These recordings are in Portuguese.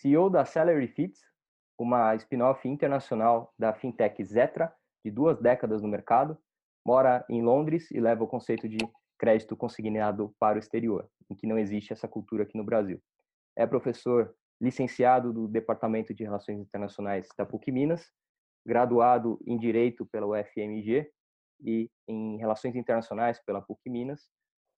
CEO da Salary Fits, uma spin-off internacional da fintech Zetra, de 2 décadas no mercado, mora em Londres e leva o conceito de crédito consignado para o exterior, em que não existe essa cultura aqui no Brasil. É professor licenciado do Departamento de Relações Internacionais da PUC Minas, graduado em Direito pela UFMG e em Relações Internacionais pela PUC Minas,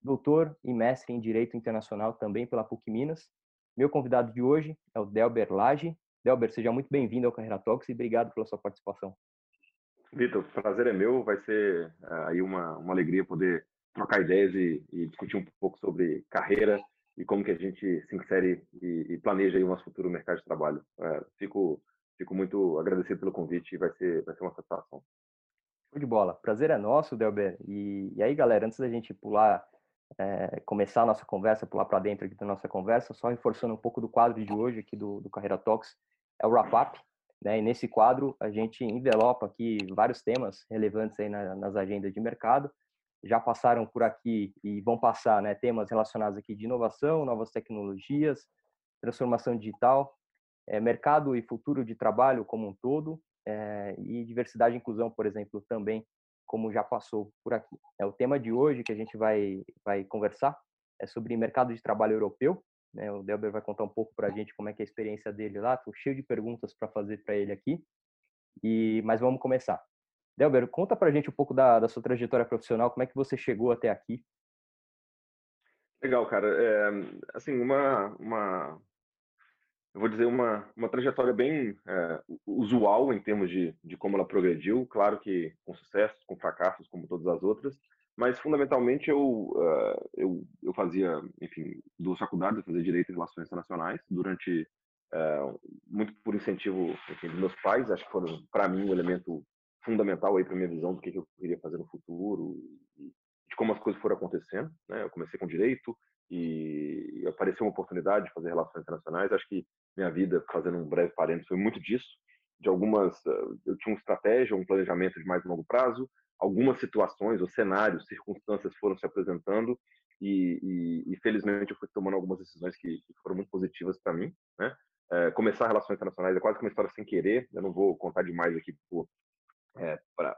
doutor e mestre em Direito Internacional também pela PUC Minas. Meu convidado de hoje é o Delber Lage. Delber, seja muito bem-vindo ao Carreira Talks e obrigado pela sua participação. Vitor, o prazer é meu, vai ser aí uma alegria poder trocar ideias e discutir um pouco sobre carreira e como que a gente se insere e planeja aí o nosso futuro mercado de trabalho. Fico muito agradecido pelo convite e vai ser uma satisfação. Show de bola, prazer é nosso, Delber. E aí, galera, antes da gente começar a nossa conversa, pular para dentro aqui da nossa conversa, só reforçando um pouco do quadro de hoje aqui do Carreira Talks, é o Wrap-Up. Né? E nesse quadro a gente envelopa aqui vários temas relevantes aí nas agendas de mercado. Já passaram por aqui e vão passar, né, temas relacionados aqui de inovação, novas tecnologias, transformação digital, mercado e futuro de trabalho como um todo, e diversidade e inclusão, por exemplo, também, como já passou por aqui. O tema de hoje que a gente vai conversar é sobre mercado de trabalho europeu. Né? O Delber vai contar um pouco para a gente como é que é a experiência dele lá. Estou cheio de perguntas para fazer para ele aqui, mas vamos começar. Delber, conta pra gente um pouco da sua trajetória profissional, como é que você chegou até aqui? Legal, cara. Eu vou dizer uma trajetória bem usual em termos de como ela progrediu, claro que com sucessos, com fracassos, como todas as outras, mas fundamentalmente eu fazia, enfim, 2 faculdades, eu fazia Direito e Relações Internacionais durante, muito por incentivo, enfim, dos meus pais, acho que foram, para mim, um elemento fundamental aí para minha visão do que eu queria fazer no futuro e de como as coisas foram acontecendo, né? Eu comecei com direito e apareceu uma oportunidade de fazer relações internacionais. Acho que minha vida, fazendo um breve parênteses, foi muito disso. Eu tinha uma estratégia, um planejamento de mais longo prazo. Algumas situações, ou cenários, circunstâncias foram se apresentando e felizmente eu fui tomando algumas decisões que foram muito positivas para mim, né? Começar relações internacionais é quase que uma história sem querer. Eu não vou contar demais aqui para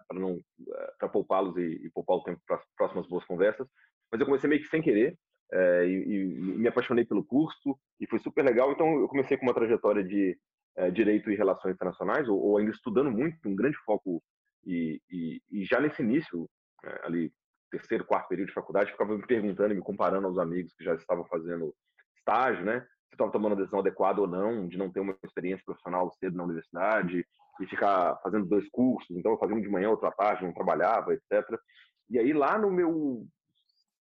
poupá-los e poupar o tempo para as próximas boas conversas, mas eu comecei meio que sem querer e me apaixonei pelo curso e foi super legal. Então eu comecei com uma trajetória de direito e relações internacionais, ou ainda estudando muito, um grande foco, e já nesse início, ali terceiro, quarto período de faculdade, eu ficava me perguntando e me comparando aos amigos que já estavam fazendo estágio, né? Se estava tomando a decisão adequada ou não, de não ter uma experiência profissional cedo na universidade e ficar fazendo 2 cursos. Então eu fazia um de manhã, outro à tarde, não trabalhava, etc. E aí lá no meu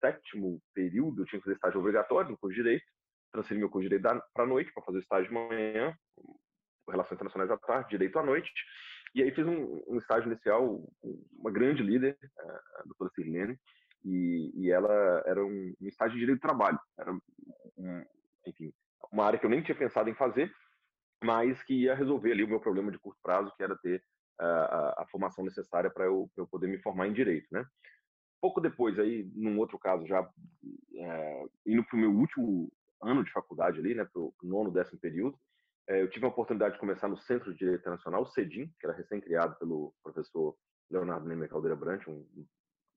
7º período eu tinha que fazer estágio obrigatório no curso de Direito, transferi meu curso de Direito para a noite para fazer estágio de manhã, Relações Internacionais à tarde, Direito à noite. E aí fiz um estágio inicial com uma grande líder, a doutora Cirlene, e ela era um estágio de Direito do Trabalho, era enfim, uma área que eu nem tinha pensado em fazer, mas que ia resolver ali o meu problema de curto prazo, que era ter a formação necessária para eu poder me formar em Direito, né? Pouco depois, aí, num outro caso, já indo para o meu último ano de faculdade ali, né, para o 9º, 10º período, eu tive a oportunidade de começar no Centro de Direito Internacional, o CEDIN, que era recém-criado pelo professor Leonardo Nemer Caldeira Brant, um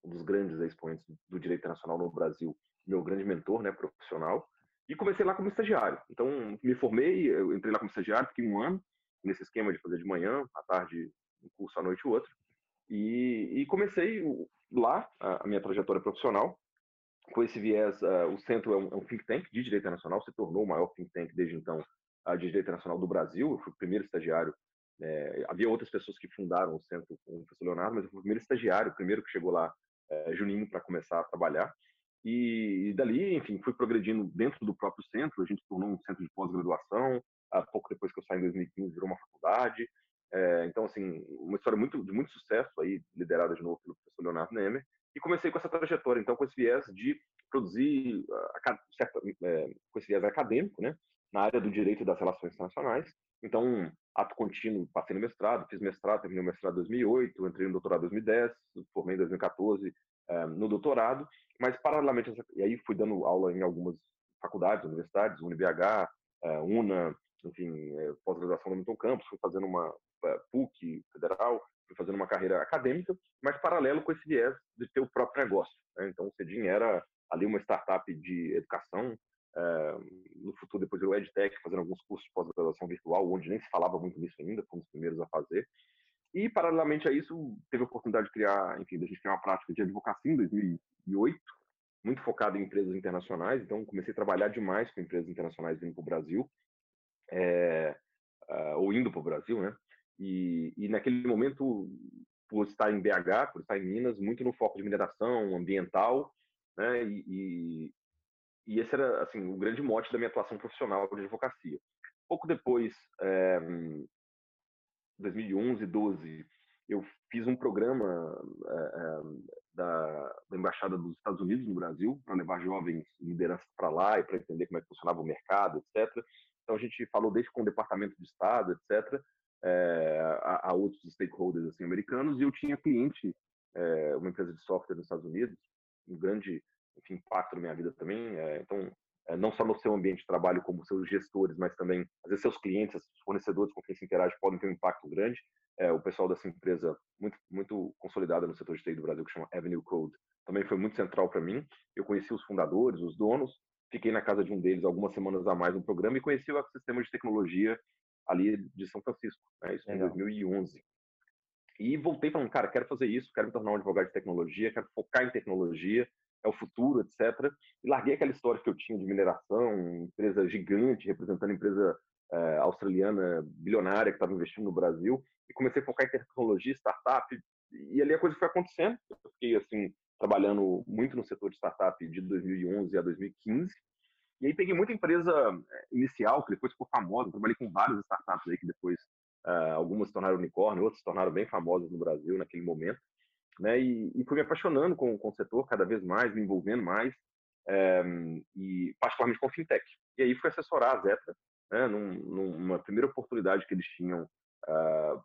dos grandes expoentes do Direito Internacional no Brasil, meu grande mentor, né, profissional. E comecei lá como estagiário. Então, me formei, eu entrei lá como estagiário, fiquei 1 ano nesse esquema de fazer de manhã, à tarde um curso, à noite o outro. E comecei lá a minha trajetória profissional. Com esse viés, o Centro é um think tank de Direito Internacional, se tornou o maior think tank desde então de Direito Internacional do Brasil. Eu fui o primeiro estagiário. Havia outras pessoas que fundaram o Centro com o professor Leonardo, mas eu fui o primeiro estagiário, o primeiro que chegou lá, juninho, para começar a trabalhar. E dali, enfim, fui progredindo dentro do próprio centro. A gente tornou um centro de pós-graduação, pouco depois que eu saí em 2015, virou uma faculdade. Então, assim, uma história de muito sucesso, aí, liderada de novo pelo professor Leonardo Nemer. E comecei com essa trajetória, então, com esse viés de produzir, com esse viés acadêmico, né, na área do direito e das relações internacionais. Então, ato contínuo, passei no mestrado, fiz mestrado, terminei o mestrado em 2008, entrei no doutorado em 2010, formei em 2014 no doutorado. Mas, paralelamente, e aí fui dando aula em algumas faculdades, universidades, UNBH, UNA, enfim, pós-graduação no Milton Campos, fui fazendo uma PUC Federal, fui fazendo uma carreira acadêmica, mas paralelo com esse viés de ter o próprio negócio, né? Então o CEDIN era ali uma startup de educação, no futuro depois virou EdTech, fazendo alguns cursos de pós-graduação virtual, onde nem se falava muito disso ainda, fomos os primeiros a fazer. E, paralelamente a isso, teve a oportunidade de criar, enfim, da gente criar uma prática de advocacia em 2008, muito focada em empresas internacionais. Então, comecei a trabalhar demais com empresas internacionais vindo para o Brasil, ou indo para o Brasil, né? E naquele momento, por estar em BH, por estar em Minas, muito no foco de mineração, ambiental, né? E esse era, assim, o grande mote da minha atuação profissional de advocacia. Pouco depois, 2011, 12, eu fiz um programa da Embaixada dos Estados Unidos no Brasil, para levar jovens lideranças para lá e para entender como é que funcionava o mercado, etc. Então, a gente falou desde com o Departamento de Estado, etc., a outros stakeholders assim, americanos, e eu tinha cliente, uma empresa de software nos Estados Unidos, um grande, enfim, impacto na minha vida também. Então, não só no seu ambiente de trabalho, como seus gestores, mas também, às vezes, seus clientes, fornecedores com quem se interage podem ter um impacto grande. O pessoal dessa empresa, muito, muito consolidada no setor de TI do Brasil, que chama Avenue Code, também foi muito central para mim. Eu conheci os fundadores, os donos, fiquei na casa de um deles algumas semanas a mais no programa e conheci o ecossistema de tecnologia ali de São Francisco, né? Isso em 2011. E voltei falando, cara, quero fazer isso, quero me tornar um advogado de tecnologia, quero focar em tecnologia, é o futuro, etc. E larguei aquela história que eu tinha de mineração, empresa gigante, representando empresa australiana, bilionária, que estava investindo no Brasil, e comecei a focar em tecnologia, startup, e ali a coisa foi acontecendo. Eu fiquei, assim, trabalhando muito no setor de startup de 2011 a 2015, e aí peguei muita empresa inicial, que depois ficou famosa. Eu trabalhei com várias startups aí, que depois algumas se tornaram unicórnio, outras se tornaram bem famosas no Brasil naquele momento. Né, e fui me apaixonando com o setor cada vez mais, me envolvendo mais, e particularmente com a fintech. E aí fui assessorar a Zetra, né, numa primeira oportunidade que eles tinham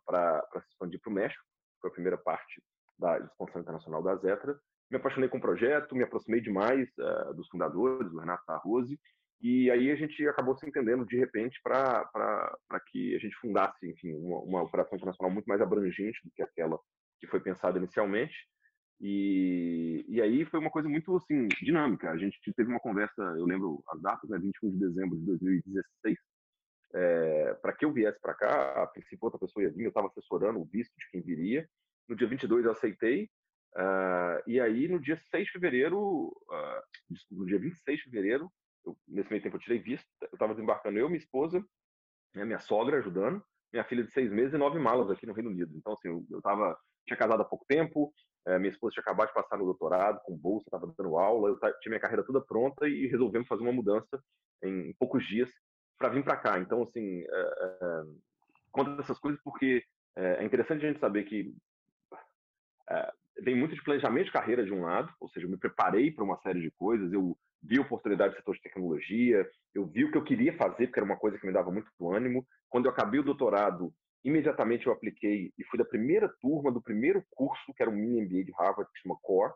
para se expandir para o México, foi a primeira parte da expansão internacional da Zetra. Me apaixonei com o projeto, me aproximei demais dos fundadores, do Renato Tarroso, e aí a gente acabou se entendendo de repente para que a gente fundasse, enfim, uma operação internacional muito mais abrangente do que aquela que foi pensado inicialmente. E aí foi uma coisa muito, assim, dinâmica. A gente teve uma conversa, eu lembro as datas, né, 21 de dezembro de 2016, para que eu viesse para cá, a principal outra pessoa ia vir, eu estava assessorando o visto de quem viria. No dia 22 eu aceitei, e aí no dia 6 de fevereiro, no dia 26 de fevereiro, nesse meio tempo eu tirei visto, eu estava desembarcando eu, minha esposa, minha sogra ajudando, minha filha de 6 meses e 9 malas aqui no Reino Unido. Então, assim, tinha casado há pouco tempo, minha esposa tinha acabado de passar no doutorado, com bolsa, estava dando aula, eu tinha minha carreira toda pronta e resolvemos fazer uma mudança em poucos dias para vir para cá. Então, assim, conta dessas coisas porque é interessante a gente saber que vem muito de planejamento de carreira de um lado, ou seja, eu me preparei para uma série de coisas, eu vi a oportunidade do setor de tecnologia, eu vi o que eu queria fazer, porque era uma coisa que me dava muito ânimo. Quando eu acabei o doutorado, imediatamente eu apliquei e fui da primeira turma do primeiro curso, que era um mini MBA de Harvard, que chama Core.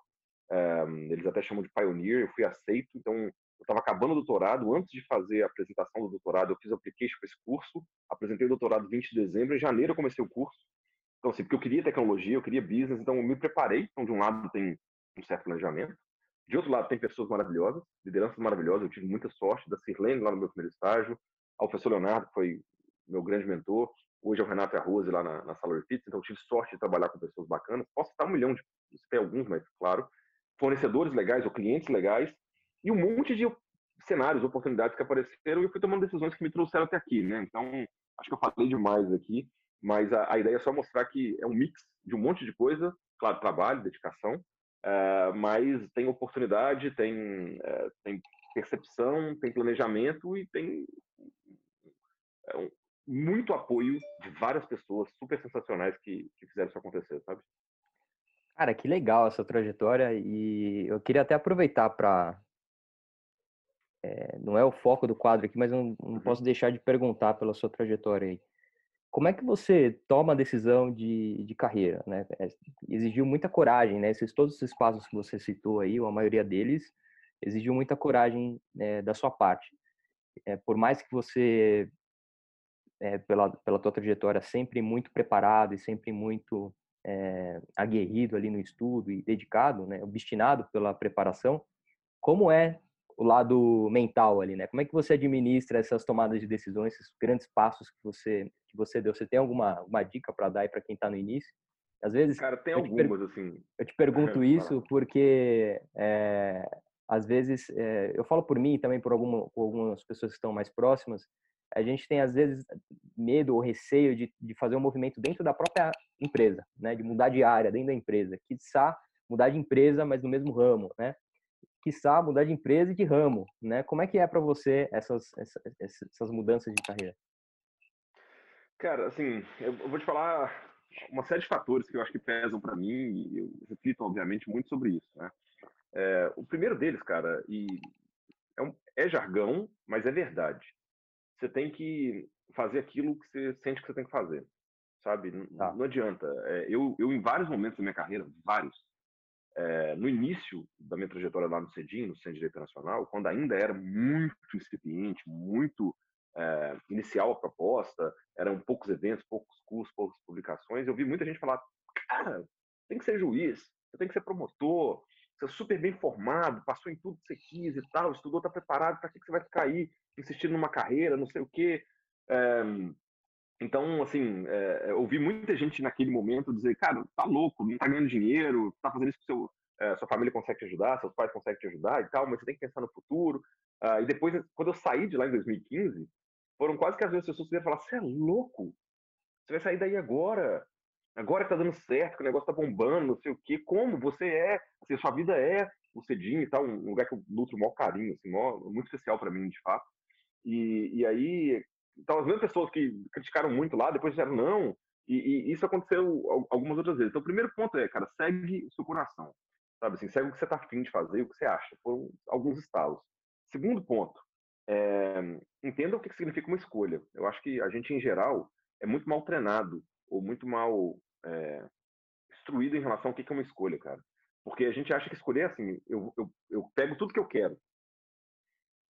Eles até chamam de Pioneer. Eu fui aceito, então eu estava acabando o doutorado. Antes de fazer a apresentação do doutorado, eu fiz o application para esse curso. Apresentei o doutorado 20 de dezembro. Em janeiro eu comecei o curso. Então, assim, porque eu queria tecnologia, eu queria business, então eu me preparei. Então, de um lado tem um certo planejamento. De outro lado tem pessoas maravilhosas, lideranças maravilhosas. Eu tive muita sorte, da Cirlene lá no meu primeiro estágio, ao professor Leonardo, que foi meu grande mentor. Hoje é o Renato Tarroso lá na Salary Fits, então eu tive sorte de trabalhar com pessoas bacanas. Posso citar um milhão de, tem alguns, mas claro, fornecedores legais ou clientes legais, e um monte de cenários, oportunidades que apareceram, e eu fui tomando decisões que me trouxeram até aqui, né? Então, acho que eu falei demais aqui, mas a ideia é só mostrar que é um mix de um monte de coisa, claro, trabalho, dedicação, mas tem oportunidade, tem percepção, tem planejamento e tem... muito apoio de várias pessoas super sensacionais que fizeram isso acontecer, sabe? Cara, que legal essa trajetória, e eu queria até aproveitar para... não é o foco do quadro aqui, mas eu não posso deixar de perguntar pela sua trajetória aí. Como é que você toma a decisão de carreira, né? Exigiu muita coragem, né? Todos esses passos que você citou aí, ou a maioria deles, exigiu muita coragem, né, da sua parte. Por mais que você... pela tua trajetória, sempre muito preparado e sempre muito aguerrido ali no estudo e dedicado, né, obstinado pela preparação, como é o lado mental ali, né? Como é que você administra essas tomadas de decisões, esses grandes passos que você deu? Você tem alguma dica para dar para quem está no início? Às vezes, cara, tem algumas, assim. Eu te pergunto isso porque às vezes eu falo por mim e também por algumas pessoas que estão mais próximas. A gente tem, às vezes, medo ou receio de fazer um movimento dentro da própria empresa, né? De mudar de área dentro da empresa. Quiçá mudar de empresa, mas no mesmo ramo, né? Quiçá mudar de empresa e de ramo, né? Como é que é para você essas mudanças de carreira? Cara, assim, eu vou te falar uma série de fatores que eu acho que pesam para mim e eu reflito, obviamente, muito sobre isso, né? O primeiro deles, cara, é jargão, mas é verdade. Você tem que fazer aquilo que você sente que você tem que fazer, sabe? Tá. Não adianta. Eu, em vários momentos da minha carreira, no início da minha trajetória lá no CEDIN, no Centro de Direito Internacional, quando ainda era muito incipiente, muito inicial a proposta, eram poucos eventos, poucos cursos, poucas publicações, eu vi muita gente falar, cara, tem que ser juiz, você tem que ser promotor, você é super bem formado, passou em tudo que você quis e tal, estudou, tá preparado, para que você vai ficar aí insistindo numa carreira, não sei o quê. Então, assim, eu ouvi muita gente naquele momento dizer, cara, tá louco, não tá ganhando dinheiro, tá fazendo isso que sua família consegue te ajudar, seus pais conseguem te ajudar e tal, mas você tem que pensar no futuro. E depois, quando eu saí de lá em 2015, foram quase que às vezes as pessoas vieram falar, você é louco, você vai sair daí agora. Agora que tá dando certo, que o negócio tá bombando, não sei o quê, como você é, assim, sua vida é o CEDIN e tal, um lugar que eu nutro o maior carinho, assim, muito especial para mim, de fato. E aí, então, as mesmas pessoas que criticaram muito lá, depois disseram não, e isso aconteceu algumas outras vezes. Então, o primeiro ponto é, cara, segue o seu coração, sabe, assim, segue o que você tá afim de fazer, o que você acha, foram alguns estalos. Segundo ponto, entenda o que significa uma escolha. Eu acho que a gente, em geral, é muito mal treinado, ou muito mal instruído em relação ao que é uma escolha, cara. Porque a gente acha que escolher é assim, eu pego tudo que eu quero.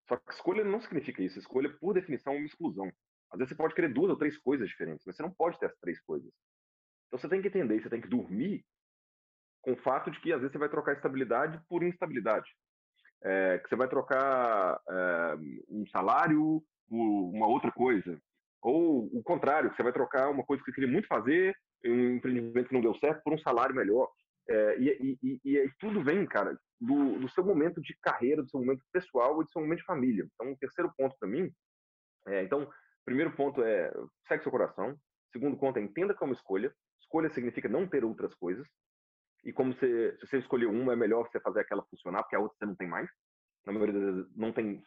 Só que escolha não significa isso. Escolha, por definição, é uma exclusão. Às vezes você pode querer 2 ou 3 coisas diferentes, mas você não pode ter as 3 coisas. Então você tem que entender, você tem que dormir com o fato de que às vezes você vai trocar estabilidade por instabilidade. Que você vai trocar um salário por uma outra coisa. Ou o contrário, que você vai trocar uma coisa que você queria muito fazer, um empreendimento que não deu certo, por um salário melhor. E tudo vem, cara, do seu momento de carreira, do seu momento pessoal e do seu momento de família. Então, o terceiro ponto para mim, primeiro ponto é segue seu coração. Segundo ponto é entenda que é uma escolha. Escolha significa não ter outras coisas. E como se você escolher uma, é melhor você fazer aquela funcionar, porque a outra você não tem mais. Na maioria das vezes, não tem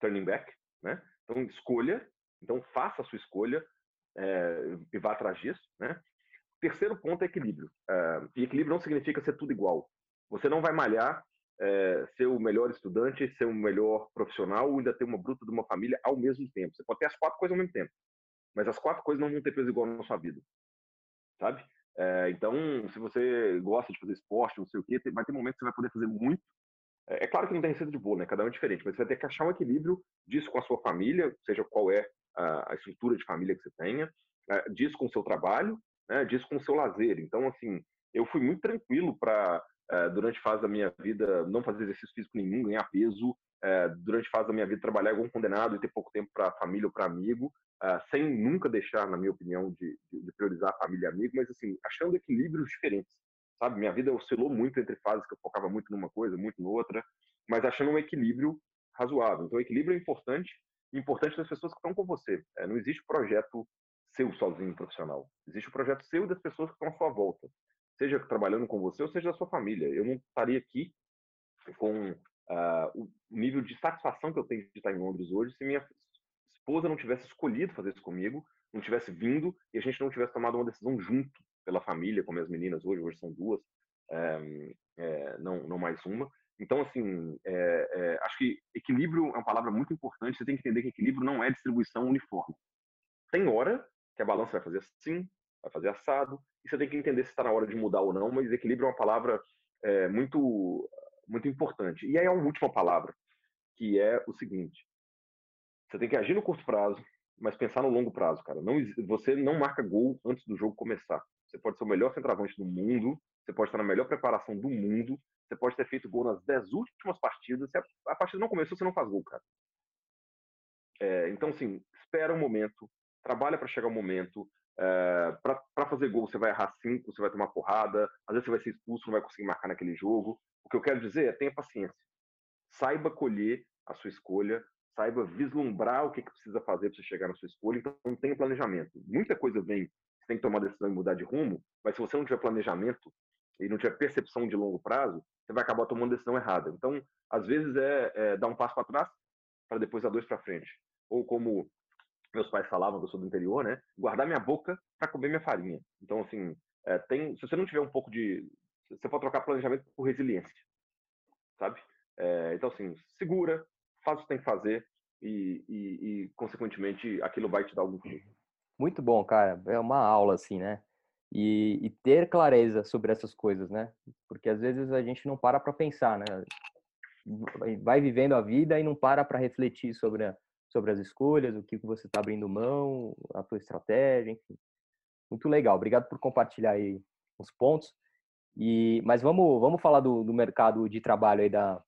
turning back, né? Então, escolha. Então, faça a sua escolha e vá atrás disso, né? Terceiro ponto é equilíbrio. E equilíbrio não significa ser tudo igual. Você não vai malhar, ser o melhor estudante, ser o melhor profissional ou ainda ter uma bruta de uma família ao mesmo tempo. Você pode ter as 4 coisas ao mesmo tempo, mas as 4 coisas não vão ter peso igual na sua vida, sabe? Então, se você gosta de fazer esporte, não sei o quê, vai ter momentos que você vai poder fazer muito. É claro que não tem receita de bolo, né? Cada um é diferente, mas você vai ter que achar um equilíbrio disso com a sua família, seja qual é a estrutura de família que você tenha, disso com o seu trabalho, né, disso com o seu lazer. Então, assim, eu fui muito tranquilo para, durante a fase da minha vida, não fazer exercício físico nenhum, ganhar peso, durante a fase da minha vida, trabalhar igual um condenado e ter pouco tempo para família ou para amigo, sem nunca deixar, na minha opinião, de priorizar família e amigo, mas, assim, achando equilíbrios diferentes, sabe? Minha vida oscilou muito entre fases que eu focava muito numa coisa, muito noutra, mas achando um equilíbrio razoável. Então, o equilíbrio é importante das pessoas que estão com você. Não existe projeto seu sozinho profissional. Existe o projeto seu e das pessoas que estão à sua volta, seja trabalhando com você ou seja da sua família. Eu não estaria aqui com o nível de satisfação que eu tenho de estar em Londres hoje se minha esposa não tivesse escolhido fazer isso comigo, não tivesse vindo e a gente não tivesse tomado uma decisão junto pela família, como as meninas hoje são 2, não mais uma. Então, assim, acho que equilíbrio é uma palavra muito importante. Você tem que entender que equilíbrio não é distribuição uniforme. Tem hora que a balança vai fazer assim, vai fazer assado, e você tem que entender se está na hora de mudar ou não, mas equilíbrio é uma palavra muito, muito importante. E aí a última palavra, que é o seguinte: você tem que agir no curto prazo, mas pensar no longo prazo, cara. Não, você não marca gol antes do jogo começar. Você pode ser o melhor centroavante do mundo, você pode estar na melhor preparação do mundo, você pode ter feito gol nas 10 últimas partidas. Se a partida não começou, você não faz gol, cara. Então, assim, espera um momento, trabalha para chegar o momento. Para fazer gol, você vai errar 5, você vai tomar porrada, às vezes você vai ser expulso, não vai conseguir marcar naquele jogo. O que eu quero dizer é, tenha paciência. Saiba colher a sua escolha, saiba vislumbrar o que, que precisa fazer para você chegar na sua escolha. Então, não tenha planejamento. Muita coisa vem, você tem que tomar decisão e mudar de rumo, mas se você não tiver planejamento e não tiver percepção de longo prazo, você vai acabar tomando decisão errada. Então, às vezes é dar um passo para trás para depois dar 2 para frente. Ou como meus pais falavam, eu sou do interior, né? Guardar minha boca para comer minha farinha. Então, assim, se você não tiver um pouco de... Você pode trocar planejamento por resiliência, sabe? Então, assim, segura, faz o que tem que fazer e consequentemente, aquilo vai te dar algum tipo. Muito bom, cara. É uma aula, assim, né? E ter clareza sobre essas coisas, né? Porque, às vezes, a gente não para para pensar, né? Vai vivendo a vida e não para para refletir sobre as escolhas, o que você está abrindo mão, a tua estratégia, enfim. Muito legal. Obrigado por compartilhar aí os pontos. Mas vamos falar do mercado de trabalho aí da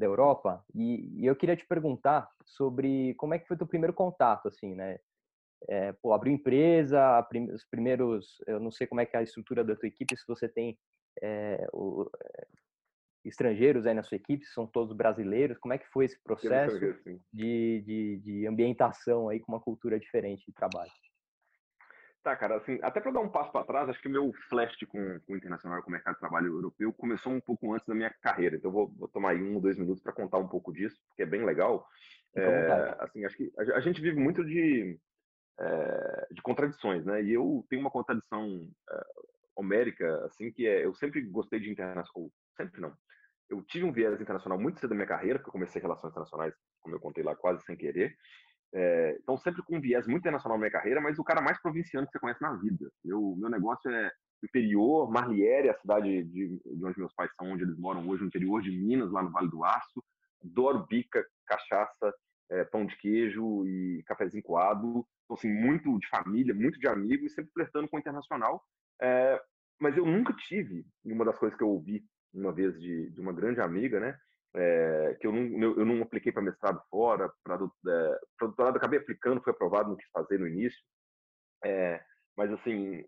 Europa. E eu queria te perguntar sobre como é que foi o teu primeiro contato, assim, né? Abriu empresa, os primeiros... Eu não sei como é que é a estrutura da tua equipe, se você tem estrangeiros aí na sua equipe, são todos brasileiros. Como é que foi esse processo de ambientação aí com uma cultura diferente de trabalho? Tá, cara, assim, até para dar um passo para trás, acho que meu flash com o internacional, com o mercado de trabalho europeu, começou um pouco antes da minha carreira. Então, eu vou tomar aí 1 ou 2 minutos para contar um pouco disso, porque é bem legal. Assim, acho que a gente vive muito de contradições, né? E eu tenho uma contradição homérica, assim, que eu sempre gostei de internacional. Sempre não. Eu tive um viés internacional muito cedo na minha carreira, porque eu comecei relações internacionais, como eu contei lá, quase sem querer. Então, sempre com um viés muito internacional na minha carreira, mas o cara mais provinciano que você conhece na vida. Meu negócio é interior, Marliéria, a cidade de onde meus pais são, onde eles moram hoje, no interior de Minas, lá no Vale do Aço. Adoro bica, cachaça, pão de queijo e cafezinho coado. Então, assim, muito de família, muito de amigo e sempre flertando com o internacional. Mas eu nunca tive, e uma das coisas que eu ouvi uma vez de uma grande amiga, né? Que eu não apliquei para mestrado fora, para doutorado acabei aplicando, foi aprovado, não quis fazer no início. Mas, assim,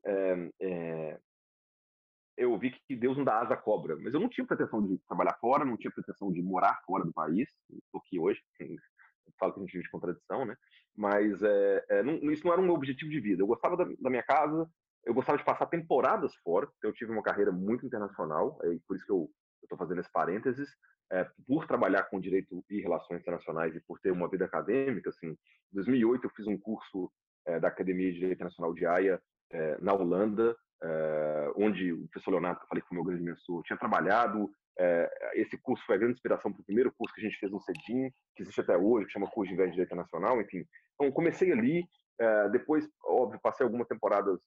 eu vi que Deus não dá asa à cobra. Mas eu não tinha pretensão de trabalhar fora, não tinha pretensão de morar fora do país. Estou aqui hoje, falo que a gente vive de contradição, né? Mas isso não era um meu objetivo de vida. Eu gostava da minha casa, eu gostava de passar temporadas fora. Eu tive uma carreira muito internacional, por isso que eu estou fazendo esse parênteses. Por trabalhar com direito e relações internacionais e por ter uma vida acadêmica, assim, em 2008 eu fiz um curso da Academia de Direito Internacional de Haia na Holanda, onde o professor Leonardo, que eu falei que foi meu grande mentor, tinha trabalhado. Esse curso foi a grande inspiração para o primeiro curso que a gente fez no CEDIN, que existe até hoje, que chama Curso de Inverno de Direito Internacional, enfim. Então, comecei ali. Depois, óbvio, passei algumas temporadas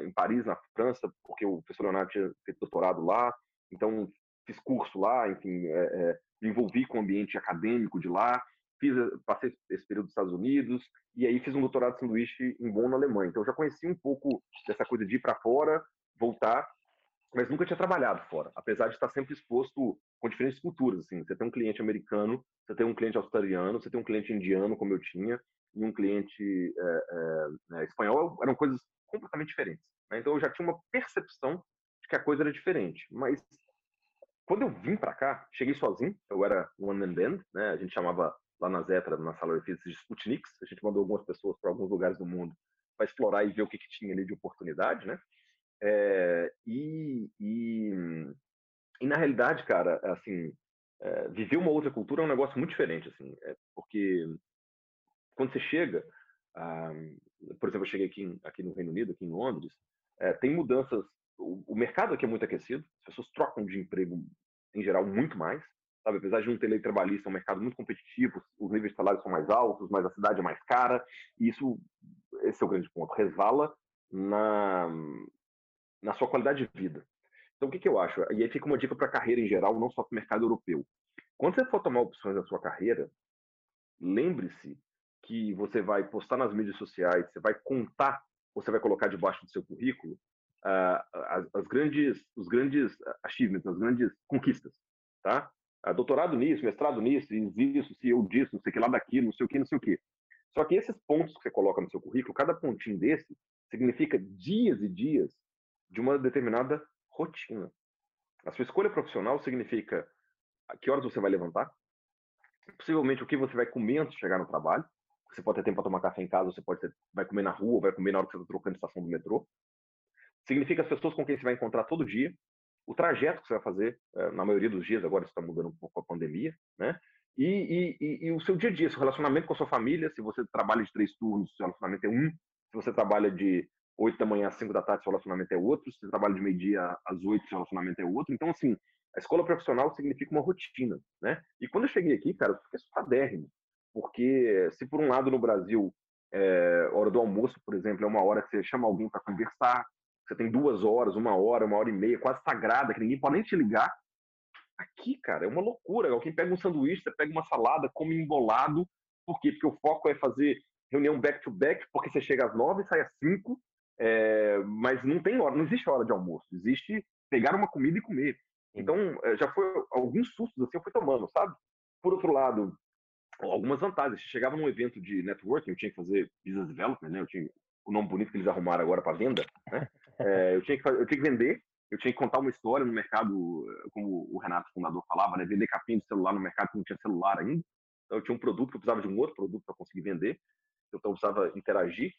em Paris, na França, porque o professor Leonardo tinha feito doutorado lá, então fiz curso lá, enfim, me envolvi com o ambiente acadêmico de lá, passei esse período nos Estados Unidos, e aí fiz um doutorado de sanduíche em Bonn, na Alemanha. Então, eu já conheci um pouco dessa coisa de ir para fora, voltar, mas nunca tinha trabalhado fora, apesar de estar sempre exposto com diferentes culturas, assim. Você tem um cliente americano, você tem um cliente australiano, você tem um cliente indiano, como eu tinha, e um cliente espanhol, eram coisas completamente diferentes, né? Então eu já tinha uma percepção de que a coisa era diferente, mas quando eu vim para cá, cheguei sozinho, eu era one man band, né? A gente chamava lá na Zetra, na Salary Fits, de Sputniks. A gente mandou algumas pessoas para alguns lugares do mundo para explorar e ver o que tinha ali de oportunidade, né? E na realidade, cara, assim, viver uma outra cultura é um negócio muito diferente, assim, porque quando você chega, por exemplo, eu cheguei aqui no Reino Unido, aqui em Londres, tem mudanças, o mercado aqui é muito aquecido, as pessoas trocam de emprego, em geral, muito mais, sabe? Apesar de não ter lei trabalhista, é um mercado muito competitivo, os níveis de salário são mais altos, mas a cidade é mais cara, e isso, esse é o grande ponto, resvala na sua qualidade de vida. Então, o que eu acho? E aí fica uma dica para a carreira em geral, não só para o mercado europeu. Quando você for tomar opções na sua carreira, lembre-se que você vai postar nas mídias sociais, você vai contar, você vai colocar debaixo do seu currículo os grandes achievements, as grandes conquistas, tá? Doutorado nisso, mestrado nisso, isso, se eu disso, não sei o que lá daquilo, não sei o que, não sei o que. Só que esses pontos que você coloca no seu currículo, cada pontinho desse significa dias e dias de uma determinada rotina. A sua escolha profissional significa a que horas você vai levantar, possivelmente o que você vai comer antes de chegar no trabalho. Você pode ter tempo para tomar café em casa, você pode ter, vai comer na rua, vai comer na hora que você está trocando a estação do metrô. Significa as pessoas com quem você vai encontrar todo dia, o trajeto que você vai fazer, na maioria dos dias, agora isso está mudando um pouco com a pandemia, né? E o seu dia a dia, seu relacionamento com a sua família, se você trabalha de 3 turnos, seu relacionamento é um. Se você trabalha de 8 da manhã às 5 da tarde, seu relacionamento é outro. Se você trabalha de meio-dia às 8, seu relacionamento é outro. Então, assim, a escola profissional significa uma rotina, né? E quando eu cheguei aqui, cara, eu fiquei assustadérrimo. Porque se por um lado no Brasil, hora do almoço, por exemplo, é uma hora que você chama alguém para conversar, você tem 2 horas, 1 hora, 1 hora e meia, quase sagrada, que ninguém pode nem te ligar. Aqui, cara, é uma loucura. Alguém pega um sanduíche, você pega uma salada, come embolado. Por quê? Porque o foco é fazer reunião back-to-back, porque você chega às 9 e sai às 5, mas não tem hora, não existe hora de almoço. Existe pegar uma comida e comer. Então, já foi alguns sustos assim, eu fui tomando, sabe? Por outro lado, algumas vantagens. Você chegava num evento de networking, eu tinha que fazer business development, né? Eu tinha o nome bonito que eles arrumaram agora para venda, né? Eu tinha que vender, eu tinha que contar uma história no mercado, como o Renato, fundador, falava, né? Vender capinha de celular no mercado que não tinha celular ainda. Então, eu tinha um produto que eu precisava de um outro produto para conseguir vender. Então, eu precisava interagir.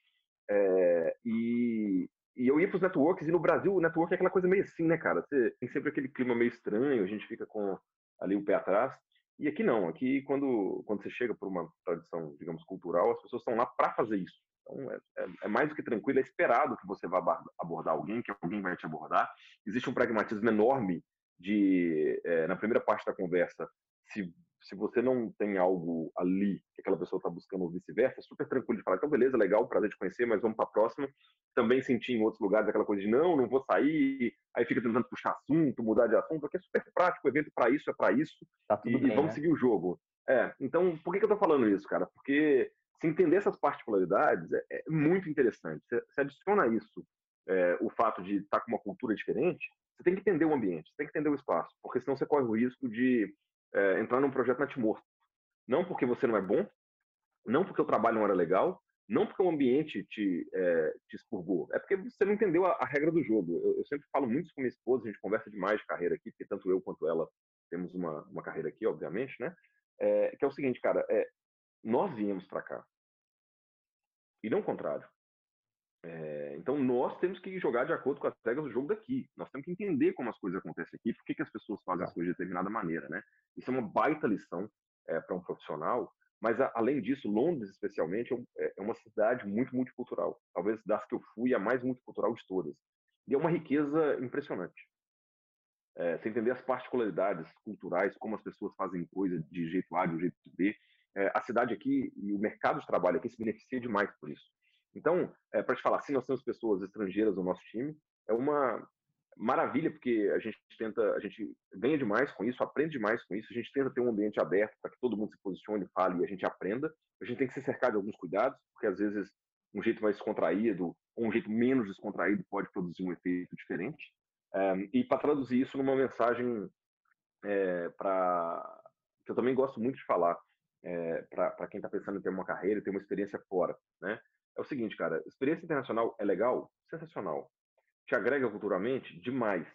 E eu ia para os networks, e no Brasil o network é aquela coisa meio assim, né, cara? Você tem sempre aquele clima meio estranho, a gente fica com ali o pé atrás. E aqui não, aqui quando você chega por uma tradição, digamos, cultural, as pessoas estão lá para fazer isso. Então, é mais do que tranquilo, é esperado que você vá abordar alguém, que alguém vai te abordar. Existe um pragmatismo enorme de, na primeira parte da conversa, se você não tem algo ali que aquela pessoa está buscando ou vice-versa, é super tranquilo de falar, então beleza, legal, prazer te conhecer, mas vamos para a próxima. Também senti em outros lugares aquela coisa de não vou sair, aí fica tentando puxar assunto, mudar de assunto, porque é super prático, o evento para isso, é para isso, tá, e vamos seguir o jogo. Então, por que eu estou falando isso, cara? Porque se entender essas particularidades é muito interessante. Você adiciona isso, o fato de estar com uma cultura diferente, você tem que entender o ambiente, você tem que entender o espaço, porque senão você corre o risco de entrar num projeto natimorto. Não porque você não é bom, não porque o trabalho não era legal, não porque o ambiente te expurgou. É porque você não entendeu a regra do jogo. Eu sempre falo muito isso com minha esposa, a gente conversa demais de carreira aqui, porque tanto eu quanto ela temos uma carreira aqui, obviamente, né? Que é o seguinte, cara, nós viemos para cá. E não o contrário. Então, nós temos que jogar de acordo com as regras do jogo daqui. Nós temos que entender como as coisas acontecem aqui, por que as pessoas fazem as coisas de determinada maneira, né? Isso é uma baita lição para um profissional, mas, além disso, Londres, especialmente, é uma cidade muito multicultural. Talvez das que eu fui, a mais multicultural de todas. E é uma riqueza impressionante. Você entender as particularidades culturais, como as pessoas fazem coisas de jeito A, de um jeito B. A cidade aqui e o mercado de trabalho aqui se beneficia demais por isso. Então, para te falar, se nós temos pessoas estrangeiras no nosso time, é uma maravilha, porque a gente ganha demais com isso, aprende demais com isso, a gente tenta ter um ambiente aberto para que todo mundo se posicione, fale e a gente aprenda. A gente tem que se cercar de alguns cuidados, porque às vezes um jeito mais descontraído ou um jeito menos descontraído pode produzir um efeito diferente. E para traduzir isso numa mensagem que eu também gosto muito de falar para quem está pensando em ter uma carreira, ter uma experiência fora, né? É o seguinte, cara, experiência internacional é legal? Sensacional. Te agrega culturalmente? Demais.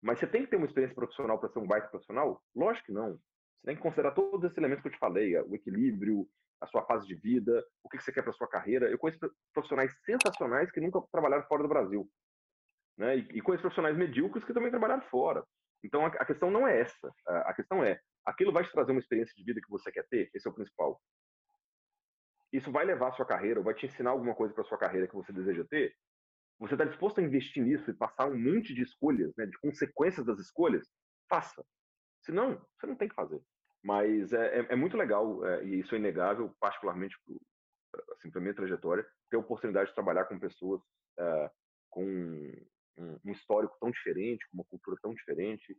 Mas você tem que ter uma experiência profissional para ser um baita profissional? Lógico que não. Você tem que considerar todos esses elementos que eu te falei, o equilíbrio, a sua fase de vida, o que você quer para sua carreira. Eu conheço profissionais sensacionais que nunca trabalharam fora do Brasil, né? E conheço profissionais medíocres que também trabalharam fora. Então, a questão não é essa. A questão é, aquilo vai te trazer uma experiência de vida que você quer ter? Esse é o principal. Isso vai levar a sua carreira, ou vai te ensinar alguma coisa para sua carreira que você deseja ter? Você está disposto a investir nisso e passar um monte de escolhas, né, de consequências das escolhas? Faça. Senão, você não tem que fazer. Mas é muito legal, e isso é inegável, particularmente assim, para a minha trajetória, ter a oportunidade de trabalhar com pessoas com um histórico tão diferente, com uma cultura tão diferente.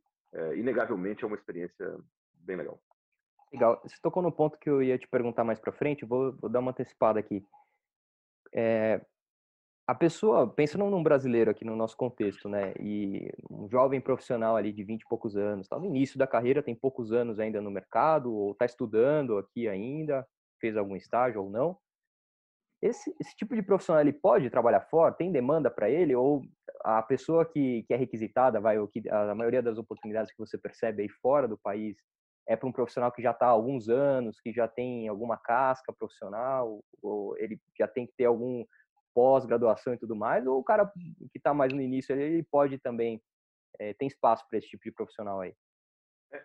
Inegavelmente, é uma experiência bem legal. Legal. Você tocou no ponto que eu ia te perguntar mais para frente, vou dar uma antecipada aqui. A pessoa, pensando num brasileiro aqui no nosso contexto, né, e um jovem profissional ali de 20 e poucos anos, está no início da carreira, tem poucos anos ainda no mercado, ou está estudando aqui ainda, fez algum estágio ou não. Esse tipo de profissional, ele pode trabalhar fora? Tem demanda para ele? Ou a pessoa que é requisitada, ou que a maioria das oportunidades que você percebe aí fora do país é para um profissional que já está há alguns anos, que já tem alguma casca profissional, ou ele já tem que ter algum pós-graduação e tudo mais, ou o cara que está mais no início, ele pode também, tem espaço para esse tipo de profissional aí?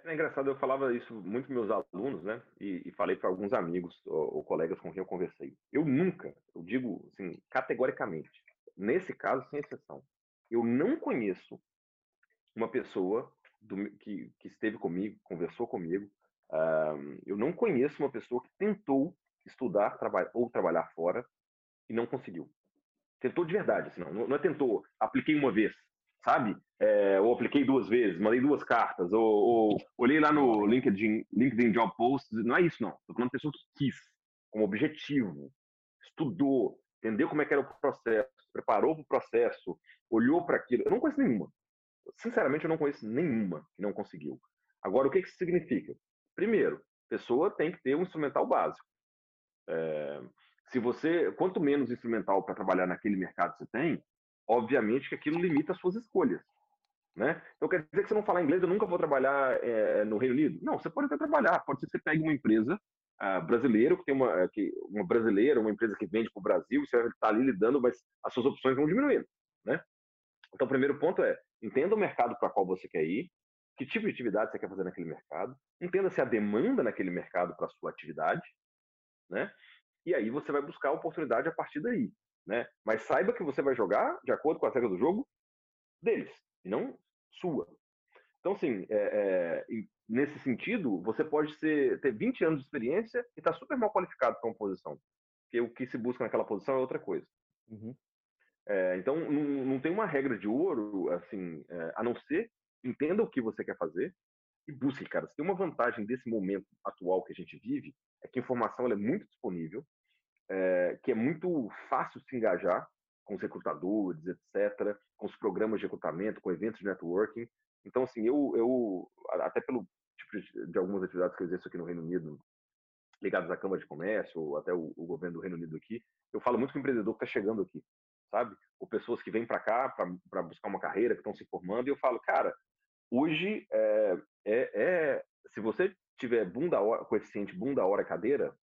É engraçado, eu falava isso muito para meus alunos, né? E falei para alguns amigos ou colegas com quem eu conversei. Eu nunca, eu digo assim, categoricamente, nesse caso, sem exceção, eu não conheço uma pessoa que esteve comigo, conversou comigo, eu não conheço uma pessoa que tentou estudar ou trabalhar fora e não conseguiu. Tentou de verdade, assim, não é tentou, apliquei uma vez, sabe? Ou apliquei duas vezes, mandei duas cartas, ou olhei lá no LinkedIn Job Posts, não é isso não. Estou falando de pessoa que quis, como objetivo, estudou, entendeu como é que era o processo, preparou para o processo, olhou para aquilo. Eu não conheço nenhuma. Sinceramente, eu não conheço nenhuma que não conseguiu. Agora, o que isso significa? Primeiro, a pessoa tem que ter um instrumental básico. Se você, quanto menos instrumental para trabalhar naquele mercado você tem, obviamente que aquilo limita as suas escolhas, né? Então, quer dizer que se eu não falar inglês, eu nunca vou trabalhar no Reino Unido? Não, você pode até trabalhar. Pode ser que você pegue uma empresa brasileira, que tem uma brasileira, uma empresa que vende para o Brasil, você vai estar ali lidando, mas as suas opções vão diminuindo, né? Então, o primeiro ponto é, entenda o mercado para qual você quer ir, que tipo de atividade você quer fazer naquele mercado, entenda se há demanda naquele mercado para a sua atividade, né? E aí você vai buscar a oportunidade a partir daí, né? Mas saiba que você vai jogar de acordo com as regras do jogo deles, e não sua. Então, assim, nesse sentido, você pode ter 20 anos de experiência e estar super mal qualificado para uma posição, porque o que se busca naquela posição é outra coisa. Uhum. Então, não tem uma regra de ouro, assim, a não ser, entenda o que você quer fazer e busque, cara. Se tem uma vantagem desse momento atual que a gente vive, é que a informação ela é muito disponível, que é muito fácil se engajar com os recrutadores, etc., com os programas de recrutamento, com eventos de networking. Então, assim, eu até pelo tipo de algumas atividades que eu exerço aqui no Reino Unido, ligadas à Câmara de Comércio, ou até o governo do Reino Unido aqui, eu falo muito com o empreendedor que está chegando aqui, sabe? Ou pessoas que vêm para cá para buscar uma carreira, que estão se formando, e eu falo, cara, hoje, se você tiver coeficiente bunda-hora-cadeira,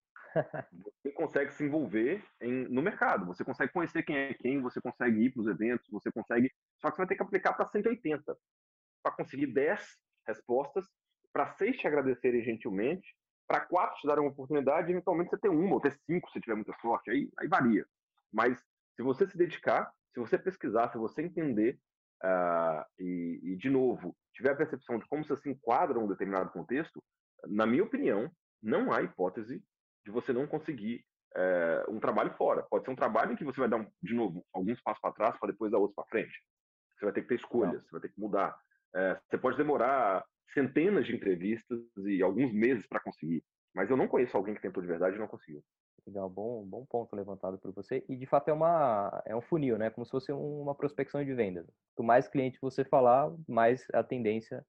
você consegue se envolver no mercado, você consegue conhecer quem é quem, você consegue ir para os eventos, você consegue... Só que você vai ter que aplicar para 180, para conseguir 10 respostas, para 6 te agradecerem gentilmente, para 4 te darem uma oportunidade, e eventualmente você ter uma ou ter 5, se tiver muita sorte, aí varia. Mas se você se dedicar, se você pesquisar, se você entender, e de novo, tiver a percepção de como você se enquadra em um determinado contexto, na minha opinião, não há hipótese de você não conseguir um trabalho fora. Pode ser um trabalho em que você vai dar, de novo, alguns passos para trás para depois dar outros para frente. Você vai ter que ter escolhas, você vai ter que mudar. Você pode demorar centenas de entrevistas e alguns meses para conseguir. Mas eu não conheço alguém que tentou de verdade e não conseguiu. Legal, bom ponto levantado por você. E, de fato, é um funil, né? Como se fosse uma prospecção de vendas. Quanto mais cliente você falar, mais a tendência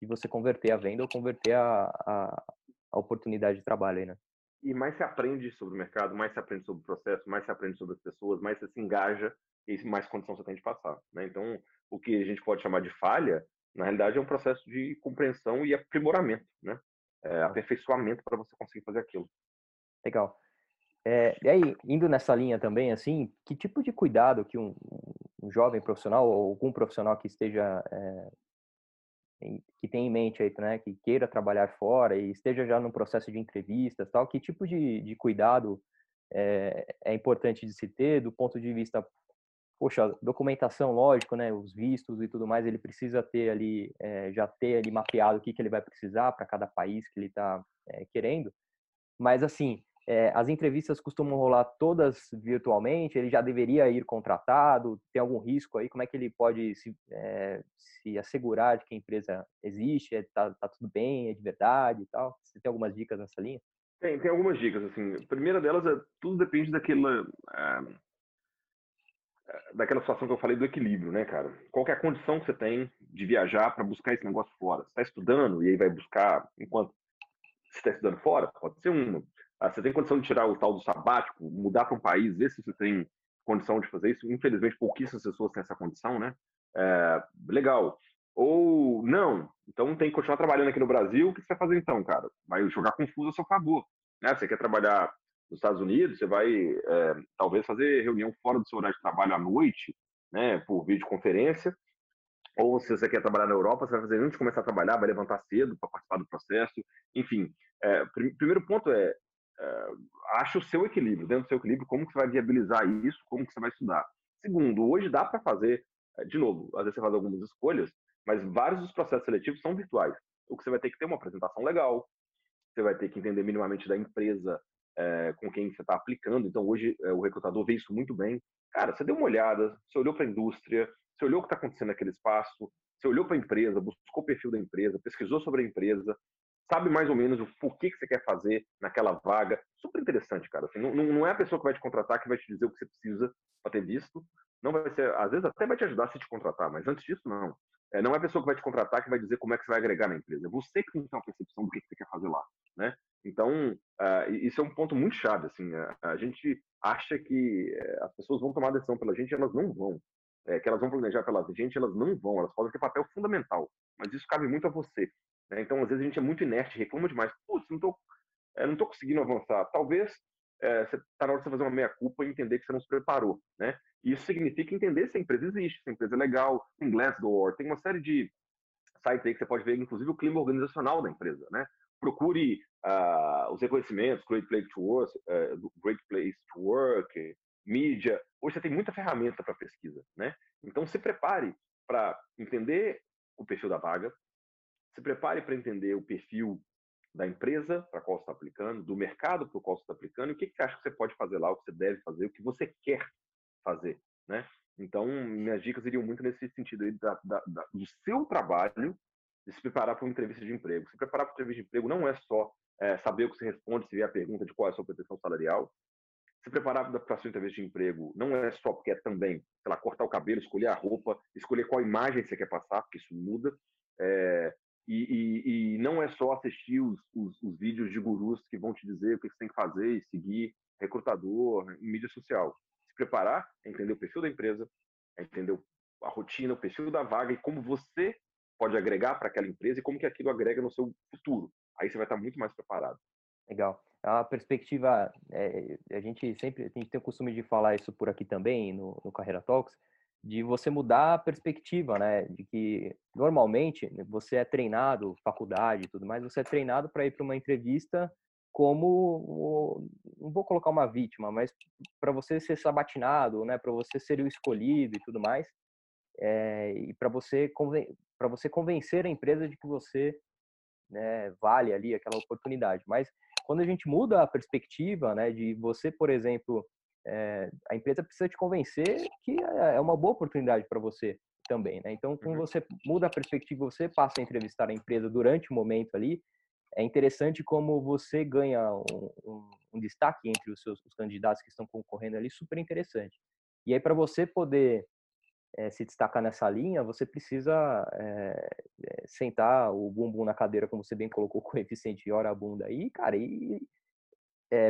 de você converter a venda ou converter a oportunidade de trabalho aí, né? E mais se aprende sobre o mercado, mais se aprende sobre o processo, mais se aprende sobre as pessoas, mais você se engaja e mais condição você tem de passar, né? Então, o que a gente pode chamar de falha, na realidade, é um processo de compreensão e aprimoramento, né? Aperfeiçoamento para você conseguir fazer aquilo. Legal. E aí, indo nessa linha também, assim, que tipo de cuidado que um jovem profissional ou algum profissional que esteja... que tem em mente aí, né, que queira trabalhar fora e esteja já num processo de entrevistas, tal, que tipo de cuidado é importante de se ter do ponto de vista, poxa, documentação, lógico, né, os vistos e tudo mais, ele precisa ter ali, já ter ali mapeado o que ele vai precisar para cada país que ele está querendo, mas assim, As entrevistas costumam rolar todas virtualmente, ele já deveria ir contratado, tem algum risco aí? Como é que ele pode se assegurar de que a empresa existe, tá tudo bem, é de verdade e tal? Você tem algumas dicas nessa linha? Tem algumas dicas, assim. A primeira delas é, tudo depende daquela situação que eu falei do equilíbrio, né, cara? Qual que é a condição que você tem de viajar para buscar esse negócio fora? Você está estudando e aí vai buscar enquanto você está estudando fora? Pode ser uma. Você tem condição de tirar o tal do sabático, mudar para um país, ver se você tem condição de fazer isso. Infelizmente, pouquíssimas pessoas têm essa condição, né? Legal. Ou não, então tem que continuar trabalhando aqui no Brasil. O que você vai fazer então, cara? Vai jogar confuso a seu favor, né? Você quer trabalhar nos Estados Unidos, você vai talvez fazer reunião fora do seu horário de trabalho à noite, né? Por videoconferência. Ou se você quer trabalhar na Europa, você vai fazer antes de começar a trabalhar, vai levantar cedo para participar do processo. Enfim, primeiro ponto é: acha o seu equilíbrio, dentro do seu equilíbrio, como que você vai viabilizar isso, como que você vai estudar. Segundo, hoje dá para fazer, de novo, às vezes você faz algumas escolhas, mas vários dos processos seletivos são virtuais. O que você vai ter que ter uma apresentação legal, você vai ter que entender minimamente da empresa com quem você está aplicando. Então hoje o recrutador vê isso muito bem. Cara, você deu uma olhada, você olhou para a indústria, você olhou o que está acontecendo naquele espaço, você olhou para a empresa, buscou o perfil da empresa, pesquisou sobre a empresa, sabe mais ou menos o porquê que você quer fazer naquela vaga. Super interessante, cara. Assim, não é a pessoa que vai te contratar que vai te dizer o que você precisa para ter visto. Não vai ser, às vezes até vai te ajudar se te contratar, mas antes disso, não. Não é a pessoa que vai te contratar que vai dizer como é que você vai agregar na empresa. É você que tem que ter uma percepção do que você quer fazer lá, né? Então, isso é um ponto muito chave, assim. A gente acha que as pessoas vão tomar decisão pela gente, elas não vão. Que elas vão planejar pela gente, elas não vão. Elas podem ter papel fundamental, mas isso cabe muito a você. Então, às vezes, a gente é muito inerte, reclama demais. Putz, não tô conseguindo avançar. Talvez tá na hora de você fazer uma meia-culpa e entender que você não se preparou, né? E isso significa entender se a empresa existe, se a empresa é legal, tem Glassdoor, tem uma série de sites aí que você pode ver, inclusive, o clima organizacional da empresa, né? Procure os reconhecimentos, Great Place to Work, mídia. Hoje você tem muita ferramenta para pesquisa, né? Então, se prepare para entender o perfil da vaga, se prepare para entender o perfil da empresa para qual você está aplicando, do mercado para o qual você está aplicando, e o que você acha que você pode fazer lá, o que você deve fazer, o que você quer fazer, né? Então, minhas dicas iriam muito nesse sentido aí do seu trabalho, de se preparar para uma entrevista de emprego. Se preparar para uma entrevista de emprego não é só saber o que você responde se vier a pergunta de qual é a sua pretensão salarial. Se preparar para a sua entrevista de emprego não é só porque é também, sei lá, cortar o cabelo, escolher a roupa, escolher qual imagem você quer passar, porque isso muda. E não é só assistir os vídeos de gurus que vão te dizer o que você tem que fazer e seguir recrutador em mídia social. Se preparar é entender o perfil da empresa, é entender a rotina, o perfil da vaga e como você pode agregar para aquela empresa e como que aquilo agrega no seu futuro. Aí você vai estar muito mais preparado. Legal. A perspectiva, a gente tem o costume de falar isso por aqui também, no Carreira Talks, de você mudar a perspectiva, né? De que normalmente você é treinado, faculdade e tudo mais, você é treinado para ir para uma entrevista como, não vou colocar uma vítima, mas para você ser sabatinado, né? Para você ser o escolhido e tudo mais, e para você convencer a empresa de que você, né, vale ali aquela oportunidade. Mas quando a gente muda a perspectiva, né? De você, por exemplo, a empresa precisa te convencer que é uma boa oportunidade para você também, né? Então, quando você muda a perspectiva, você passa a entrevistar a empresa durante o momento ali, é interessante como você ganha um destaque entre os candidatos que estão concorrendo ali, super interessante. E aí, para você poder se destacar nessa linha, você precisa sentar o bumbum na cadeira, como você bem colocou, com o coeficiente de hora-bunda aí, cara,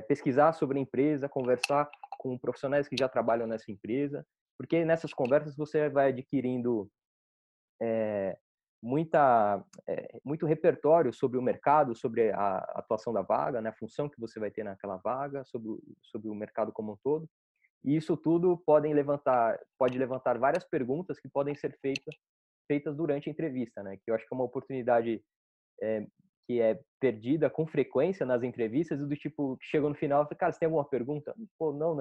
pesquisar sobre a empresa, conversar com profissionais que já trabalham nessa empresa, porque nessas conversas você vai adquirindo muito repertório sobre o mercado, sobre a atuação da vaga, né, a função que você vai ter naquela vaga, sobre o mercado como um todo. E isso tudo pode levantar várias perguntas que podem ser feitas durante a entrevista, né, que eu acho que é uma oportunidade que é perdida com frequência nas entrevistas, do tipo, chega no final e fala, cara, você tem alguma pergunta? Pô, não,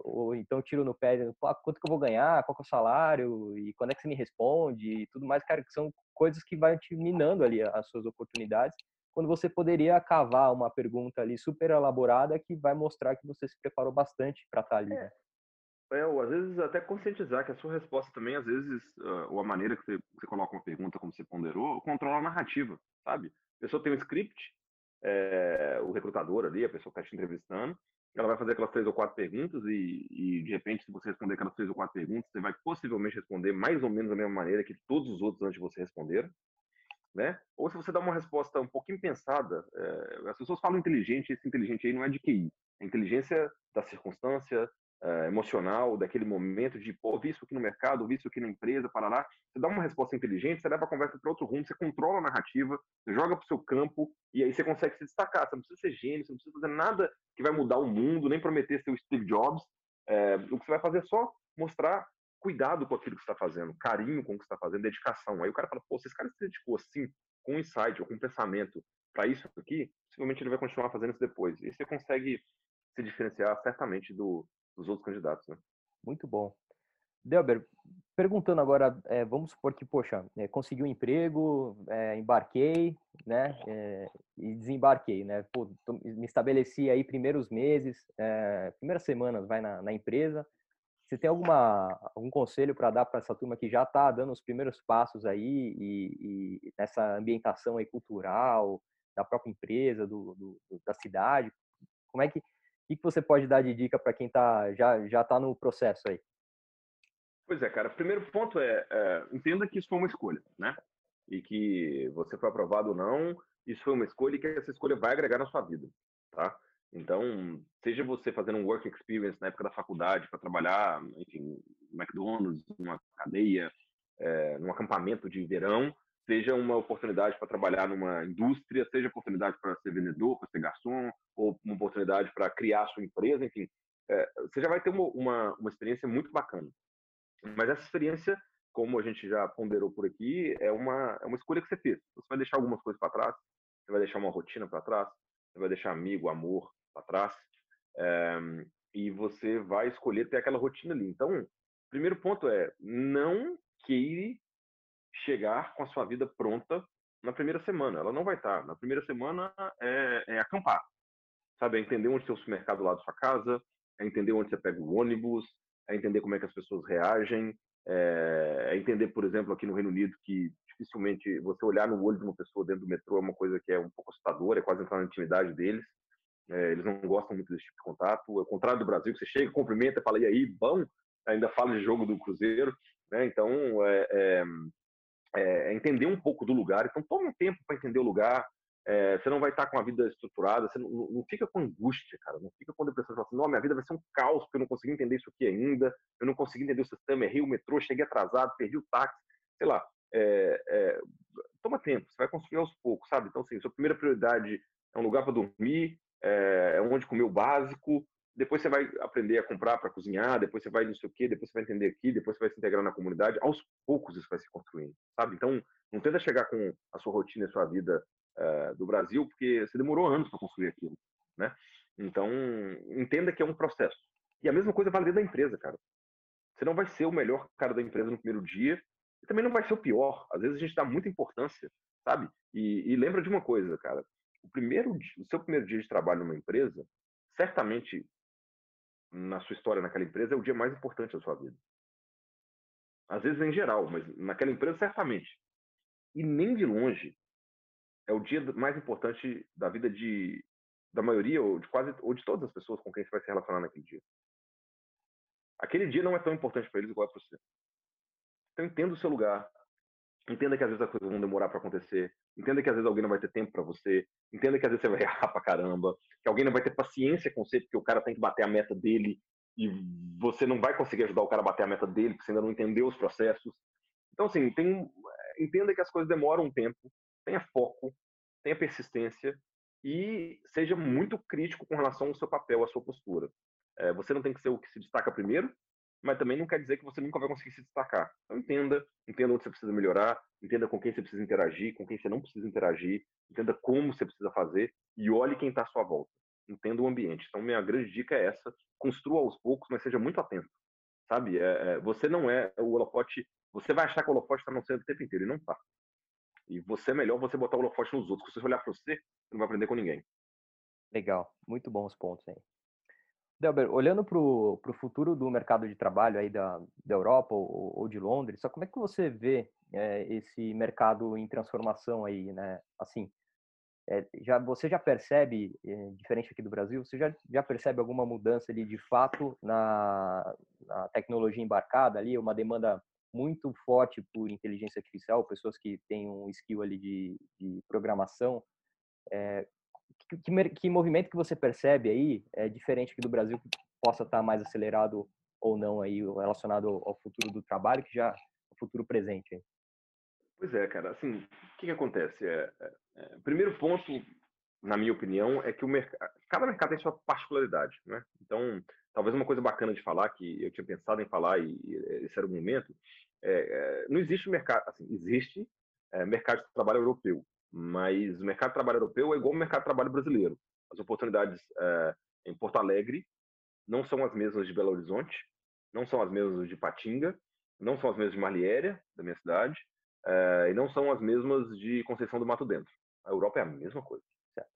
ou então tiro no pé, quanto que eu vou ganhar, qual que é o salário, e quando é que você me responde, e tudo mais, cara, que são coisas que vai te minando ali as suas oportunidades, quando você poderia cavar uma pergunta ali super elaborada que vai mostrar que você se preparou bastante para estar ali. Ou às vezes até conscientizar que a sua resposta também, às vezes, ou a maneira que você coloca uma pergunta, como você ponderou, controla a narrativa, sabe? A pessoa tem um script, o recrutador ali, a pessoa que está te entrevistando, ela vai fazer aquelas 3 ou 4 perguntas e, de repente, se você responder aquelas 3 ou 4 perguntas, você vai possivelmente responder mais ou menos da mesma maneira que todos os outros antes de você responderam, né? Ou se você dá uma resposta um pouquinho pensada, as pessoas falam inteligente, esse inteligente aí não é de QI, é inteligência da circunstância, emocional, daquele momento de, pô, vi isso aqui no mercado, vi isso aqui na empresa, parará. Você dá uma resposta inteligente, você leva a conversa para outro rumo, você controla a narrativa, você joga para o seu campo e aí você consegue se destacar. Você não precisa ser gênio, você não precisa fazer nada que vai mudar o mundo, nem prometer ser o Steve Jobs. O que você vai fazer é só mostrar cuidado com aquilo que você está fazendo, carinho com o que você está fazendo, dedicação. Aí o cara fala, pô, se esse cara se dedicou assim, com um insight ou com um pensamento para isso aqui, possivelmente ele vai continuar fazendo isso depois. E você consegue se diferenciar certamente dos outros candidatos, né? Muito bom. Delber, perguntando agora, vamos supor que, poxa, consegui um emprego, embarquei, né, e desembarquei, né? Pô, me estabeleci aí primeiros meses, primeiras semanas vai na empresa. Você tem algum conselho para dar para essa turma que já está dando os primeiros passos aí e nessa ambientação aí cultural da própria empresa, da cidade? Como é que... O que você pode dar de dica para quem já está no processo aí? Pois é, cara. Primeiro ponto entenda que isso foi uma escolha, né? E que você foi aprovado ou não, isso foi uma escolha e que essa escolha vai agregar na sua vida, tá? Então, seja você fazendo um work experience na época da faculdade para trabalhar, enfim, no McDonald's, numa cadeia, num acampamento de verão, seja uma oportunidade para trabalhar numa indústria, seja oportunidade para ser vendedor, para ser garçom, ou uma oportunidade para criar sua empresa, enfim. Você já vai ter uma experiência muito bacana. Mas essa experiência, como a gente já ponderou por aqui, é uma escolha que você fez. Você vai deixar algumas coisas para trás, você vai deixar uma rotina para trás, você vai deixar amigo, amor para trás, e você vai escolher ter aquela rotina ali. Então, o primeiro ponto não queira chegar com a sua vida pronta na primeira semana. Ela não vai estar. Na primeira semana é acampar, sabe? É entender onde tem o supermercado lá da sua casa, é entender onde você pega o ônibus, é entender como é que as pessoas reagem, é entender, por exemplo, aqui no Reino Unido, que dificilmente você olhar no olho de uma pessoa dentro do metrô é uma coisa que é um pouco assustadora, é quase entrar na intimidade deles. Eles não gostam muito desse tipo de contato. Ao contrário do Brasil, que você chega, cumprimenta, fala, e aí, bom? Ainda fala de jogo do Cruzeiro, né? Então, entender um pouco do lugar. Então, tome um tempo para entender o lugar. Você não vai estar com a vida estruturada. Você não fica com angústia, cara. Não fica com depressão. Você fala assim, não, minha vida vai ser um caos, porque eu não consegui entender isso aqui ainda. Eu não consegui entender o sistema. Errei o metrô, cheguei atrasado, perdi o táxi. Sei lá. Toma tempo. Você vai construir aos poucos, sabe? Então, assim, sua primeira prioridade é um lugar para dormir, é onde comer o básico. Depois você vai aprender a comprar para cozinhar, depois você vai não sei o quê, depois você vai entender aqui, depois você vai se integrar na comunidade. Aos poucos isso vai se construindo, sabe? Então, não tenta chegar com a sua rotina e a sua vida do Brasil, porque você demorou anos para construir aquilo, né? Então, entenda que é um processo. E a mesma coisa vale dentro da empresa, cara. Você não vai ser o melhor cara da empresa no primeiro dia e também não vai ser o pior. Às vezes a gente dá muita importância, sabe? E lembra de uma coisa, cara. O seu primeiro dia de trabalho numa empresa, certamente... na sua história naquela empresa, é o dia mais importante da sua vida. Às vezes em geral, mas naquela empresa certamente. E nem de longe é o dia mais importante da vida da maioria, ou de todas as pessoas com quem você vai se relacionar naquele dia. Aquele dia não é tão importante para eles igual é para você. Então entenda o seu lugar, entenda que às vezes as coisas vão demorar para acontecer, entenda que às vezes alguém não vai ter tempo para você, entenda que às vezes você vai errar pra caramba, que alguém não vai ter paciência com você porque o cara tem que bater a meta dele e você não vai conseguir ajudar o cara a bater a meta dele porque você ainda não entendeu os processos. Então, assim, entenda que as coisas demoram um tempo, tenha foco, tenha persistência e seja muito crítico com relação ao seu papel, à sua postura. Você não tem que ser o que se destaca primeiro, mas também não quer dizer que você nunca vai conseguir se destacar. Então entenda onde você precisa melhorar, entenda com quem você precisa interagir, com quem você não precisa interagir, entenda como você precisa fazer e olhe quem está à sua volta. Entenda o ambiente. Então minha grande dica é essa, construa aos poucos, mas seja muito atento, sabe? Você não é o holofote, você vai achar que o holofote está no centro o tempo inteiro e não está. E você é melhor você botar o holofote nos outros. Se você olhar para você, você não vai aprender com ninguém. Legal, muito bons pontos aí. Delber, olhando para o futuro do mercado de trabalho aí da Europa ou de Londres, só como é que você vê esse mercado em transformação aí, né? Assim, você já percebe, diferente aqui do Brasil, você já percebe alguma mudança ali de fato na tecnologia embarcada ali, uma demanda muito forte por inteligência artificial, pessoas que têm um skill ali de programação. Que movimento que você percebe aí é diferente aqui do Brasil, que possa estar mais acelerado ou não aí, relacionado ao futuro do trabalho, que já é o futuro presente aí? Pois é, cara. Assim, o que acontece? Primeiro ponto, na minha opinião, é que cada mercado tem sua particularidade, né? Então, talvez uma coisa bacana de falar, que eu tinha pensado em falar e esse era o momento, não existe mercado, assim, existe mercado de trabalho europeu, mas o mercado de trabalho europeu é igual ao mercado de trabalho brasileiro. As oportunidades em Porto Alegre não são as mesmas de Belo Horizonte, não são as mesmas de Patinga, não são as mesmas de Marliéria, da minha cidade, e não são as mesmas de Conceição do Mato Dentro. A Europa é a mesma coisa, certo?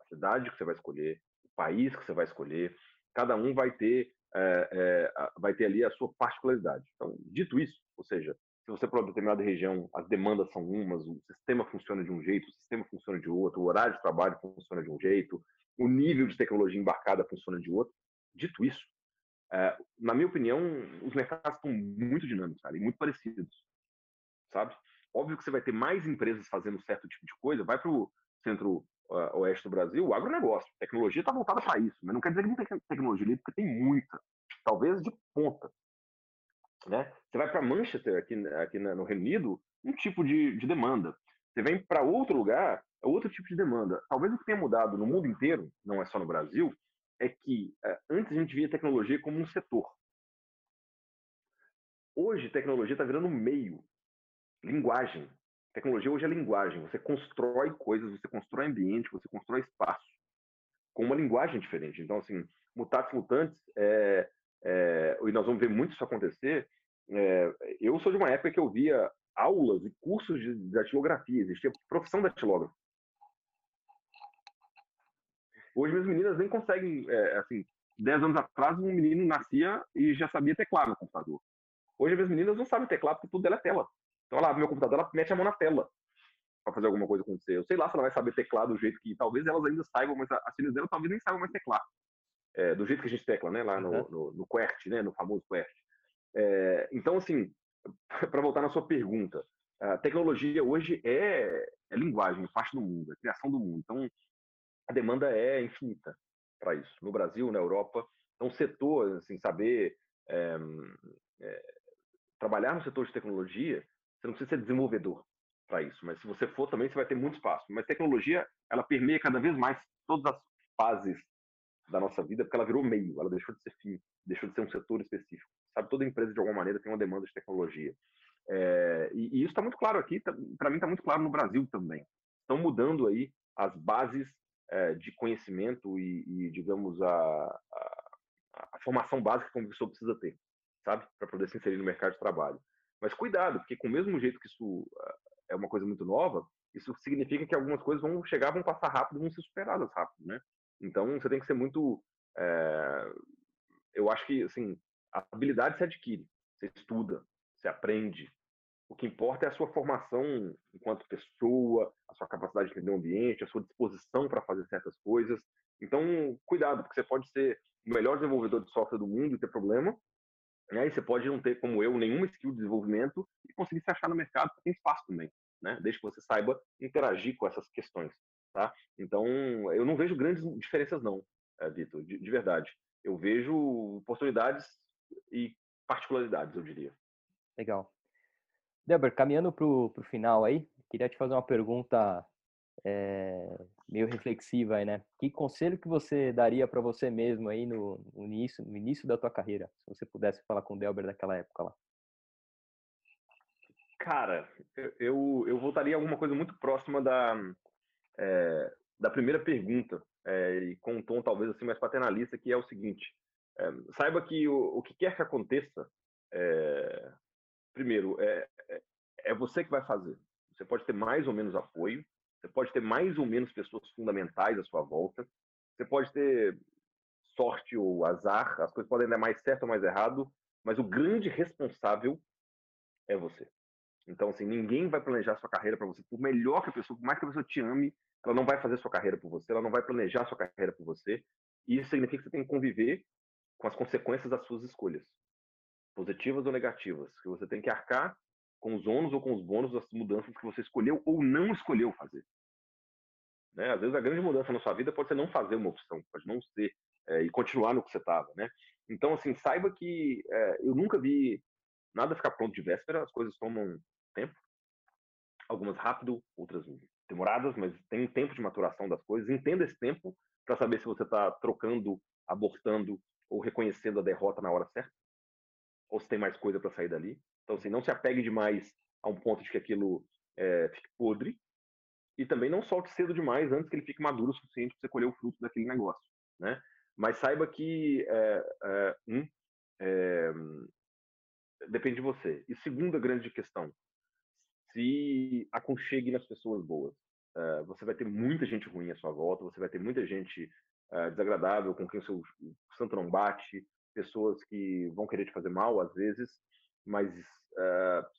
A cidade que você vai escolher, o país que você vai escolher, cada um vai ter ali a sua particularidade. Então, dito isso, ou seja, se você for para determinada região, as demandas são umas, o sistema funciona de um jeito, o sistema funciona de outro, o horário de trabalho funciona de um jeito, o nível de tecnologia embarcada funciona de outro. Dito isso, na minha opinião, os mercados estão muito dinâmicos, cara, e muito parecidos, sabe? Óbvio que você vai ter mais empresas fazendo certo tipo de coisa. Vai para o centro-oeste do Brasil, o agronegócio. A tecnologia está voltada para isso, mas não quer dizer que não tem tecnologia ali, porque tem muita, talvez de ponta, né? Você vai para Manchester, aqui no Reino Unido, um tipo de demanda. Você vem para outro lugar, é outro tipo de demanda. Talvez o que tenha mudado no mundo inteiro, não é só no Brasil, é que antes a gente via tecnologia como um setor. Hoje, tecnologia está virando um meio. Linguagem. Tecnologia hoje é linguagem. Você constrói coisas, você constrói ambiente, você constrói espaço com uma linguagem diferente. Então, assim, mutatis mutandis, e nós vamos ver muito isso acontecer. Eu sou de uma época que eu via aulas e cursos de datilografia, existia profissão datilógrafo. Hoje, minhas meninas nem conseguem, 10 anos atrás, um menino nascia e já sabia teclar no computador. Hoje, minhas meninas não sabem teclar porque tudo dela é tela. Então, ela abre meu computador, ela mete a mão na tela para fazer alguma coisa acontecer. Eu sei lá se ela vai saber teclar do jeito que talvez elas ainda saibam, mas as filhas dela talvez nem saibam mais teclar. Do jeito que a gente tecla, né? Lá no QWERTY, né? No famoso QWERTY. Então, assim, para voltar na sua pergunta, a tecnologia hoje é linguagem, parte do mundo, é criação do mundo. Então, a demanda é infinita para isso. No Brasil, na Europa, então, setor, assim, saber trabalhar no setor de tecnologia, você não precisa ser desenvolvedor para isso, mas se você for também, você vai ter muito espaço. Mas tecnologia, ela permeia cada vez mais todas as fases da nossa vida, porque ela virou meio, ela deixou de ser fim, deixou de ser um setor específico. Sabe, toda empresa, de alguma maneira, tem uma demanda de tecnologia. E isso está muito claro aqui, para mim está muito claro no Brasil também. Estão mudando aí as bases de conhecimento e digamos, a formação básica que uma pessoa precisa ter, sabe, para poder se inserir no mercado de trabalho. Mas cuidado, porque com o mesmo jeito que isso é uma coisa muito nova, isso significa que algumas coisas vão chegar, vão passar rápido, vão ser superadas rápido, né? Então, você tem que ser muito... eu acho que, assim, a habilidade se adquire, você estuda, você aprende. O que importa é a sua formação enquanto pessoa, a sua capacidade de entender o ambiente, a sua disposição para fazer certas coisas. Então, cuidado, porque você pode ser o melhor desenvolvedor de software do mundo e ter problema, né? E você pode não ter, como eu, nenhuma skill de desenvolvimento e conseguir se achar no mercado, porque tem espaço também, né? Desde que você saiba interagir com essas questões, tá? Então, eu não vejo grandes diferenças não, Vitor, de verdade. Eu vejo oportunidades e particularidades, eu diria. Legal. Delber, caminhando para o final aí, queria te fazer uma pergunta meio reflexiva aí, né? Que conselho que você daria para você mesmo aí no início da tua carreira, se você pudesse falar com o Delber daquela época lá? Cara, eu voltaria a alguma coisa muito próxima da primeira pergunta, e com um tom talvez assim mais paternalista, que é o seguinte: saiba que o que quer que aconteça, primeiro, é você que vai fazer. você pode ter mais ou menos apoio, você pode ter mais ou menos pessoas fundamentais à sua volta, você pode ter sorte ou azar, as coisas podem dar mais certo ou mais errado, mas o grande responsável é você. Então, assim, ninguém vai planejar sua carreira para você. Por melhor que a pessoa, por mais que a pessoa te ame, ela não vai fazer sua carreira por você, ela não vai planejar sua carreira por você. E isso significa que você tem que conviver com as consequências das suas escolhas, positivas ou negativas, que você tem que arcar com os ônus ou com os bônus das mudanças que você escolheu ou não escolheu fazer. Né? Às vezes a grande mudança na sua vida pode ser não fazer uma opção, pode não ser e continuar no que você estava. Né? Então, assim, saiba que eu nunca vi nada ficar pronto de véspera, as coisas tomam tempo, algumas rápido, outras demoradas, mas tem um tempo de maturação das coisas. Entenda esse tempo para saber se você está trocando, abortando ou reconhecendo a derrota na hora certa, ou se tem mais coisa para sair dali. Então, assim, não se apegue demais a um ponto de que aquilo fique podre, e também não solte cedo demais antes que ele fique maduro o suficiente para você colher o fruto daquele negócio, né? Mas saiba que depende de você. E segunda grande questão, se aconchegue nas pessoas boas. Você vai ter muita gente ruim à sua volta, você vai ter muita gente desagradável, com quem o seu santo não bate, pessoas que vão querer te fazer mal às vezes, mas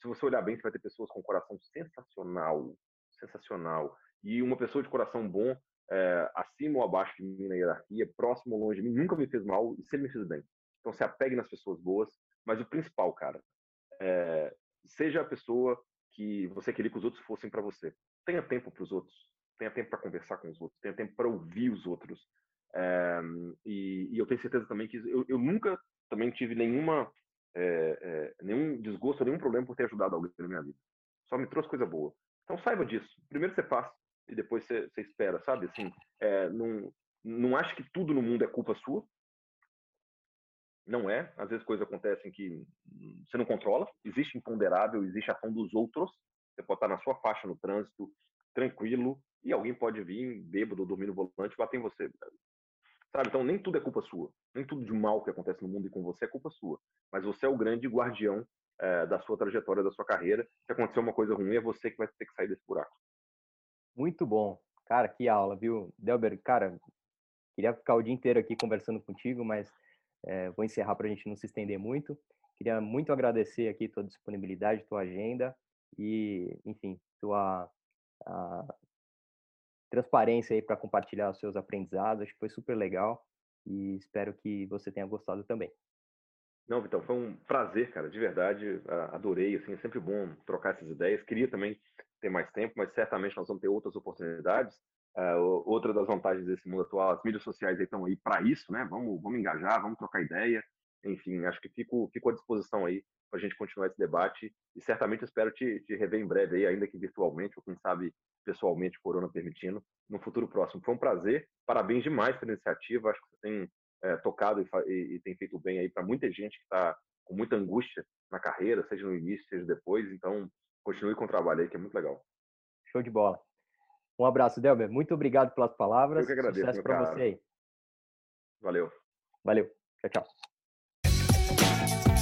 se você olhar bem, você vai ter pessoas com um coração sensacional, sensacional. E uma pessoa de coração bom, acima ou abaixo de mim na hierarquia, próximo ou longe de mim, nunca me fez mal e sempre me fez bem. Então se apegue nas pessoas boas, mas o principal, cara, seja a pessoa que você queria que os outros fossem para você. Tenha tempo para os outros, tenha tempo para conversar com os outros, tenha tempo para ouvir os outros. E eu tenho certeza também que eu nunca também tive nenhum desgosto, nenhum problema por ter ajudado alguém na minha vida. Só me trouxe coisa boa. Então saiba disso. Primeiro você faz e depois você espera, sabe? Assim, não ache que tudo no mundo é culpa sua. Não é. Às vezes coisas acontecem que você não controla. Existe imponderável, existe ação dos outros. Você pode estar na sua faixa no trânsito, tranquilo, e alguém pode vir bêbado, dormindo no volante, bater em você. Sabe? Então, nem tudo é culpa sua. Nem tudo de mal que acontece no mundo e com você é culpa sua. Mas você é o grande guardião da sua trajetória, da sua carreira. Se acontecer uma coisa ruim, é você que vai ter que sair desse buraco. Muito bom. Cara, que aula, viu? Delber, cara, queria ficar o dia inteiro aqui conversando contigo, mas... vou encerrar para a gente não se estender muito. Queria muito agradecer aqui tua disponibilidade, tua agenda e, enfim, tua transparência aí para compartilhar os seus aprendizados. Acho que foi super legal e espero que você tenha gostado também. Não, Vitão, foi um prazer, cara, de verdade. Adorei, assim, é sempre bom trocar essas ideias. Queria também ter mais tempo, mas certamente nós vamos ter outras oportunidades. Outra das vantagens desse mundo atual, as mídias sociais estão aí para isso, né? Vamos engajar, vamos trocar ideia. Enfim, acho que fico à disposição aí para a gente continuar esse debate e certamente espero te rever em breve aí, ainda que virtualmente ou quem sabe pessoalmente, corona permitindo, no futuro próximo. Foi um prazer, parabéns demais pela iniciativa, acho que você tem tocado e tem feito bem aí para muita gente que está com muita angústia na carreira, seja no início, seja depois, então continue com o trabalho aí que é muito legal. Show de bola. Um abraço, Delber. Muito obrigado pelas palavras. Eu que agradeço, sucesso para você aí. Valeu. Valeu. Tchau, tchau.